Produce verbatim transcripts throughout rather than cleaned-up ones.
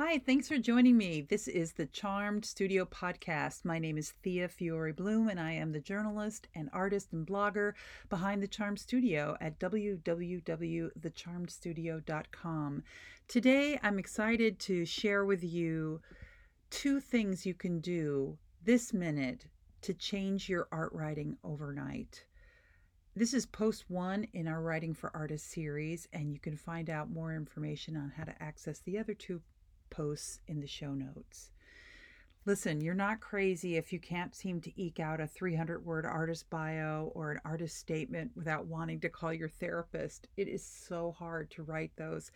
Hi, thanks for joining me. This is the Charmed Studio podcast. My name is Thea Fiore-Bloom, and I am the journalist and artist and blogger behind the Charmed Studio at w w w dot the charmed studio dot com. Today, I'm excited to share with you two things you can do this minute to change your art writing overnight. This is post one in our Writing for Artists series, and you can find out more information on how to access the other two posts in the show notes. Listen, you're not crazy if you can't seem to eke out a three hundred word artist bio or an artist statement without wanting to call your therapist. It is so hard to write those.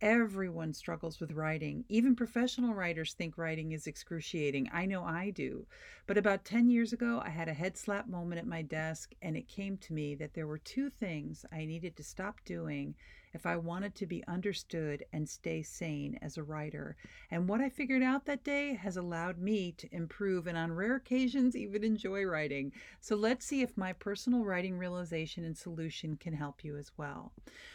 Everyone struggles with writing. Even professional writers think writing is excruciating. I know I do. But about ten years ago, I had a head slap moment at my desk, and it came to me that there were two things I needed to stop doing if I wanted to be understood and stay sane as a writer. And what I figured out that day has allowed me to improve and on rare occasions even enjoy writing. So let's see if my personal writing realization and solution can help you as well.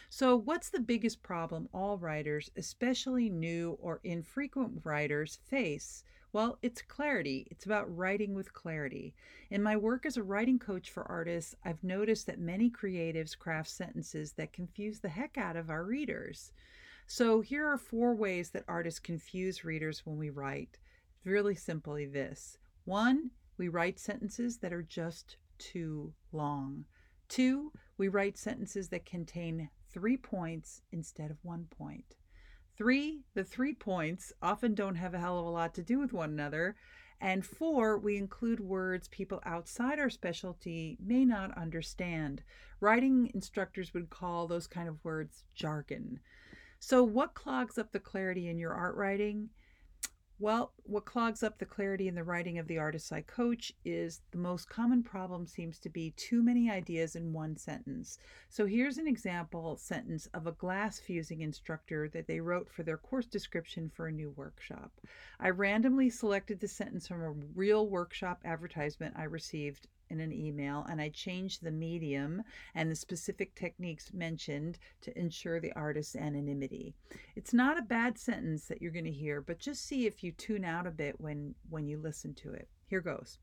So what's the biggest problem all writers, especially new or infrequent writers, face? Well, it's clarity. It's about writing with clarity. In my work as a writing coach for artists, I've noticed that many creatives craft sentences that confuse the heck out of our readers. So here are four ways that artists confuse readers when we write. Really simply this. One, we write sentences that are just too long. Two, we write sentences that contain three points instead of one point. Three, the three points often don't have a hell of a lot to do with one another. And four, we include words people outside our specialty may not understand. Writing instructors would call those kind of words jargon. So what clogs up the clarity in your art writing? Well, what clogs up the clarity in the writing of the artists I coach is the most common problem seems to be too many ideas in one sentence. So here's an example sentence of a glass fusing instructor that they wrote for their course description for a new workshop. I randomly selected the sentence from a real workshop advertisement I received in an email, and I changed the medium and the specific techniques mentioned to ensure the artist's anonymity. It's not a bad sentence that you're going to hear, but just see if you tune out a bit when, when you listen to it. Here goes.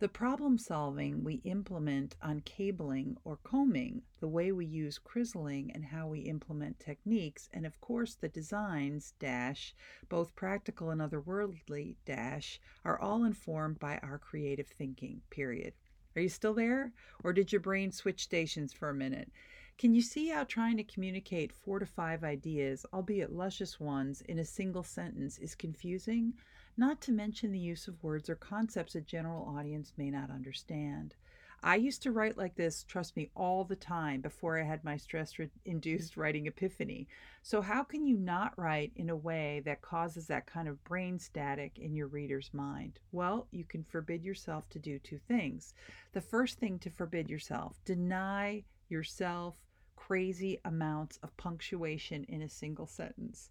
The problem solving we implement on cabling or combing, the way we use chiseling and how we implement techniques, and of course the designs, dash, both practical and otherworldly, dash, are all informed by our creative thinking, period. Are you still there? Or did your brain switch stations for a minute? Can you see how trying to communicate four to five ideas, albeit luscious ones, in a single sentence is confusing? Not to mention the use of words or concepts a general audience may not understand. I used to write like this, trust me, all the time before I had my stress-induced writing epiphany. So how can you not write in a way that causes that kind of brain static in your reader's mind? Well, you can forbid yourself to do two things. The first thing to forbid yourself, deny yourself crazy amounts of punctuation in a single sentence.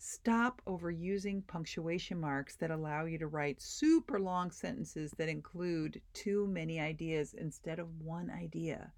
Stop overusing punctuation marks that allow you to write super long sentences that include too many ideas instead of one idea.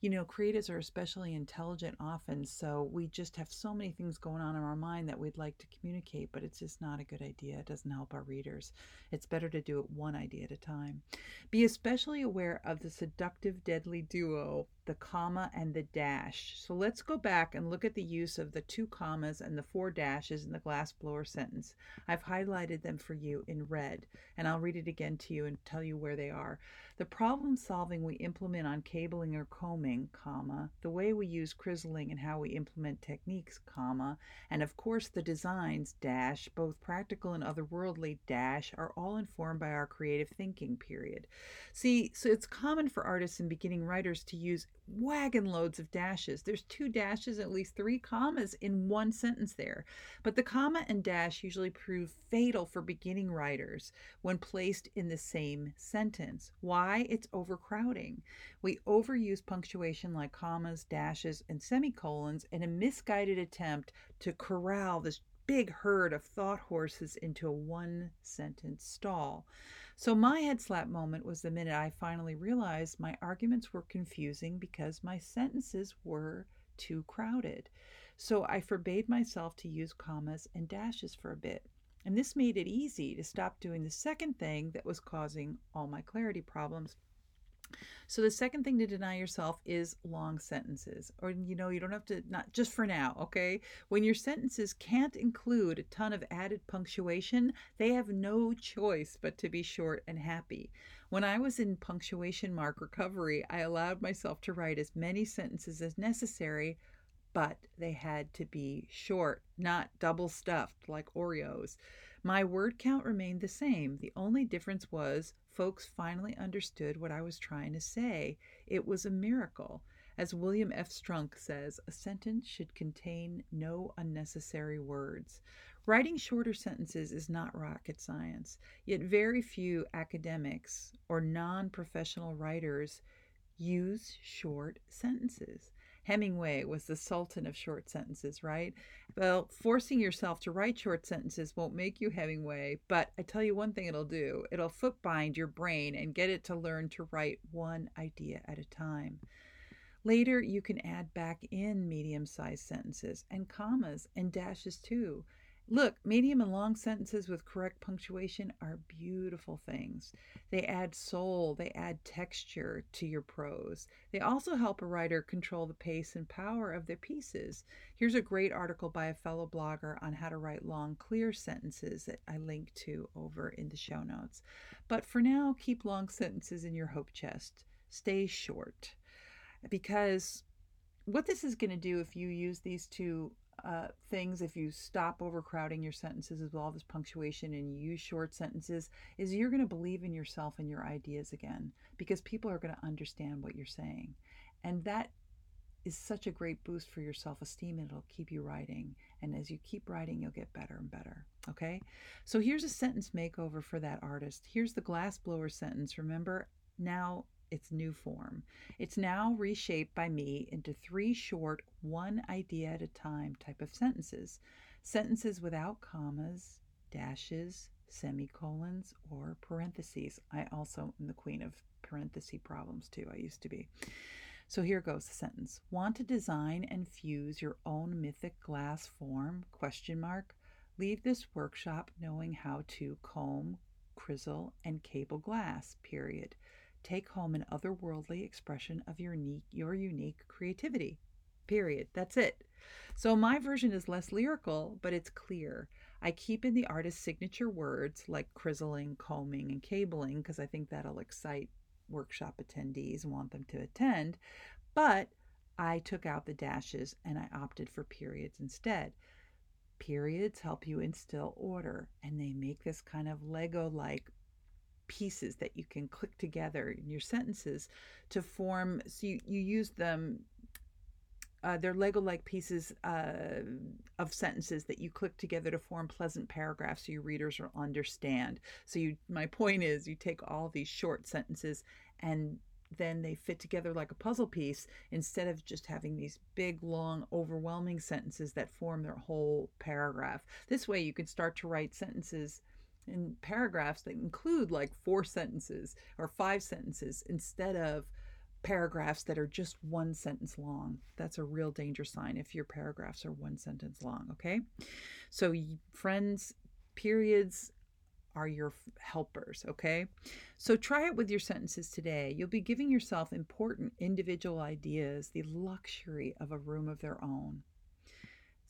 You know, creatives are especially intelligent often, so we just have so many things going on in our mind that we'd like to communicate, but it's just not a good idea. It doesn't help our readers. It's better to do it one idea at a time. Be especially aware of the seductive deadly duo, the comma and the dash. So let's go back and look at the use of the two commas and the four dashes in the glassblower sentence. I've highlighted them for you in red, and I'll read it again to you and tell you where they are. The problem solving we implement on cabling or combing, comma, the way we use chiseling and how we implement techniques, comma, and of course the designs, dash, both practical and otherworldly, dash, are all informed by our creative thinking, period. See, so it's common for artists and beginning writers to use wagon loads of dashes. There's two dashes, at least three commas in one sentence there. But the comma and dash usually prove fatal for beginning writers when placed in the same sentence. Why? It's overcrowding. We overuse punctuation like commas, dashes, and semicolons in a misguided attempt to corral this big herd of thought horses into a one-sentence stall. So my head slap moment was the minute I finally realized my arguments were confusing because my sentences were too crowded. so I forbade myself to use commas and dashes for a bit, and this made it easy to stop doing the second thing that was causing all my clarity problems. So the second thing to deny yourself is long sentences, or, you know, you don't have to, not just for now. Okay. When your sentences can't include a ton of added punctuation, they have no choice but to be short and happy. When I was in punctuation mark recovery, I allowed myself to write as many sentences as necessary, but they had to be short, not double stuffed like Oreos. My word count remained the same. The only difference was folks finally understood what I was trying to say. It was a miracle. As William F. Strunk says, a sentence should contain no unnecessary words. Writing shorter sentences is not rocket science, yet very few academics or non-professional writers use short sentences. Hemingway was the sultan of short sentences, right? Well, forcing yourself to write short sentences won't make you Hemingway, but I tell you one thing it'll do. It'll foot-bind your brain and get it to learn to write one idea at a time. Later, you can add back in medium-sized sentences and commas and dashes too. Look, medium and long sentences with correct punctuation are beautiful things. They add soul, they add texture to your prose. They also help a writer control the pace and power of their pieces. Here's a great article by a fellow blogger on how to write long, clear sentences that I link to over in the show notes. But for now, keep long sentences in your hope chest. Stay short. Because what this is going to do if you use these two Uh, things, if you stop overcrowding your sentences as well as punctuation and you use short sentences, is you're going to believe in yourself and your ideas again, because people are going to understand what you're saying. And that is such a great boost for your self-esteem, and it'll keep you writing. And as you keep writing, you'll get better and better. Okay. So here's a sentence makeover for that artist. Here's the glassblower sentence. Remember, now its new form. It's now reshaped by me into three short, one idea at a time type of sentences. Sentences without commas, dashes, semicolons, or parentheses. I also am the queen of parenthesis problems too. I used to be. So here goes the sentence. Want to design and fuse your own mythic glass form? Question mark. Leave this workshop knowing how to comb, chisel, and cable glass, period. Take home an otherworldly expression of your unique, your unique creativity, period. That's it. So my version is less lyrical, but it's clear. I keep in the artist's signature words like chiseling, combing, and cabling, because I think that'll excite workshop attendees and want them to attend. But I took out the dashes and I opted for periods instead. Periods help you instill order, and they make this kind of Lego-like pieces that you can click together in your sentences to form. So you, you use them, uh, they're Lego-like pieces uh, of sentences that you click together to form pleasant paragraphs so your readers will understand. So you, my point is, you take all these short sentences and then they fit together like a puzzle piece instead of just having these big, long, overwhelming sentences that form their whole paragraph. This way you can start to write sentences in paragraphs that include like four sentences or five sentences instead of paragraphs that are just one sentence long. That's a real danger sign if your paragraphs are one sentence long. Okay. So friends, periods are your helpers. Okay. So try it with your sentences today. You'll be giving yourself important individual ideas the luxury of a room of their own.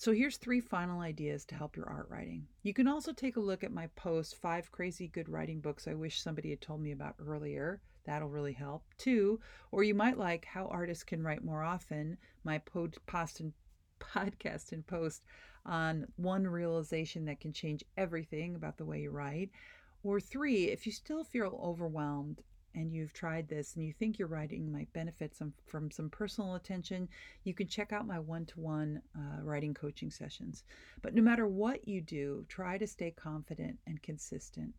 So here's three final ideas to help your art writing. You can also take a look at my post, Five Crazy Good Writing Books I Wish Somebody Had Told Me About Earlier. That'll really help too. Or you might like How Artists Can Write More Often, my pod, post and, podcast and post on one realization that can change everything about the way you write. Or three, if you still feel overwhelmed and you've tried this and you think your writing might benefit some, from some personal attention, you can check out my one-to-one uh, writing coaching sessions. But no matter what you do, try to stay confident and consistent.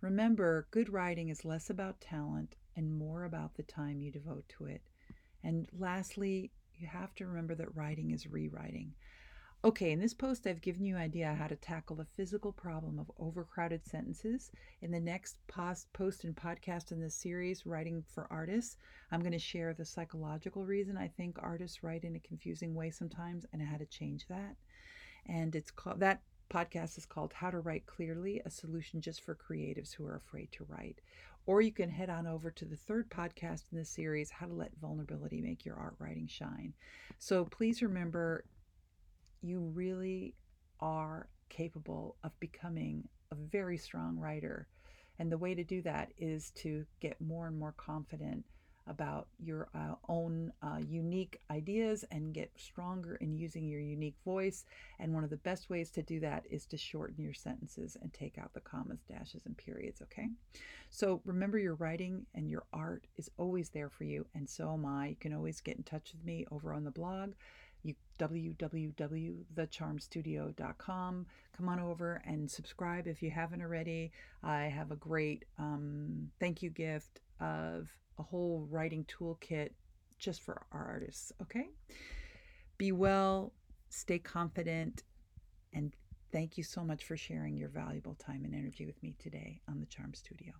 Remember, good writing is less about talent and more about the time you devote to it. And lastly, you have to remember that writing is rewriting. Okay, in this post, I've given you an idea how to tackle the physical problem of overcrowded sentences. In the next post, post and podcast in this series, Writing for Artists, I'm going to share the psychological reason I think artists write in a confusing way sometimes and how to change that. And it's called, that podcast is called How to Write Clearly, a solution just for creatives who are afraid to write. Or you can head on over to the third podcast in this series, How to Let Vulnerability Make Your Art Writing Shine. So please remember, you really are capable of becoming a very strong writer. And the way to do that is to get more and more confident about your uh, own uh, unique ideas and get stronger in using your unique voice. And one of the best ways to do that is to shorten your sentences and take out the commas, dashes, and periods, okay? So remember, your writing and your art is always there for you, and so am I. You can always get in touch with me over on the blog. You w w w dot the charmed studio dot com. Come on over and subscribe if you haven't already. I have a great um, thank you gift of a whole writing toolkit just for our artists, okay? Be well, stay confident, and thank you so much for sharing your valuable time and energy with me today on the Charmed Studio.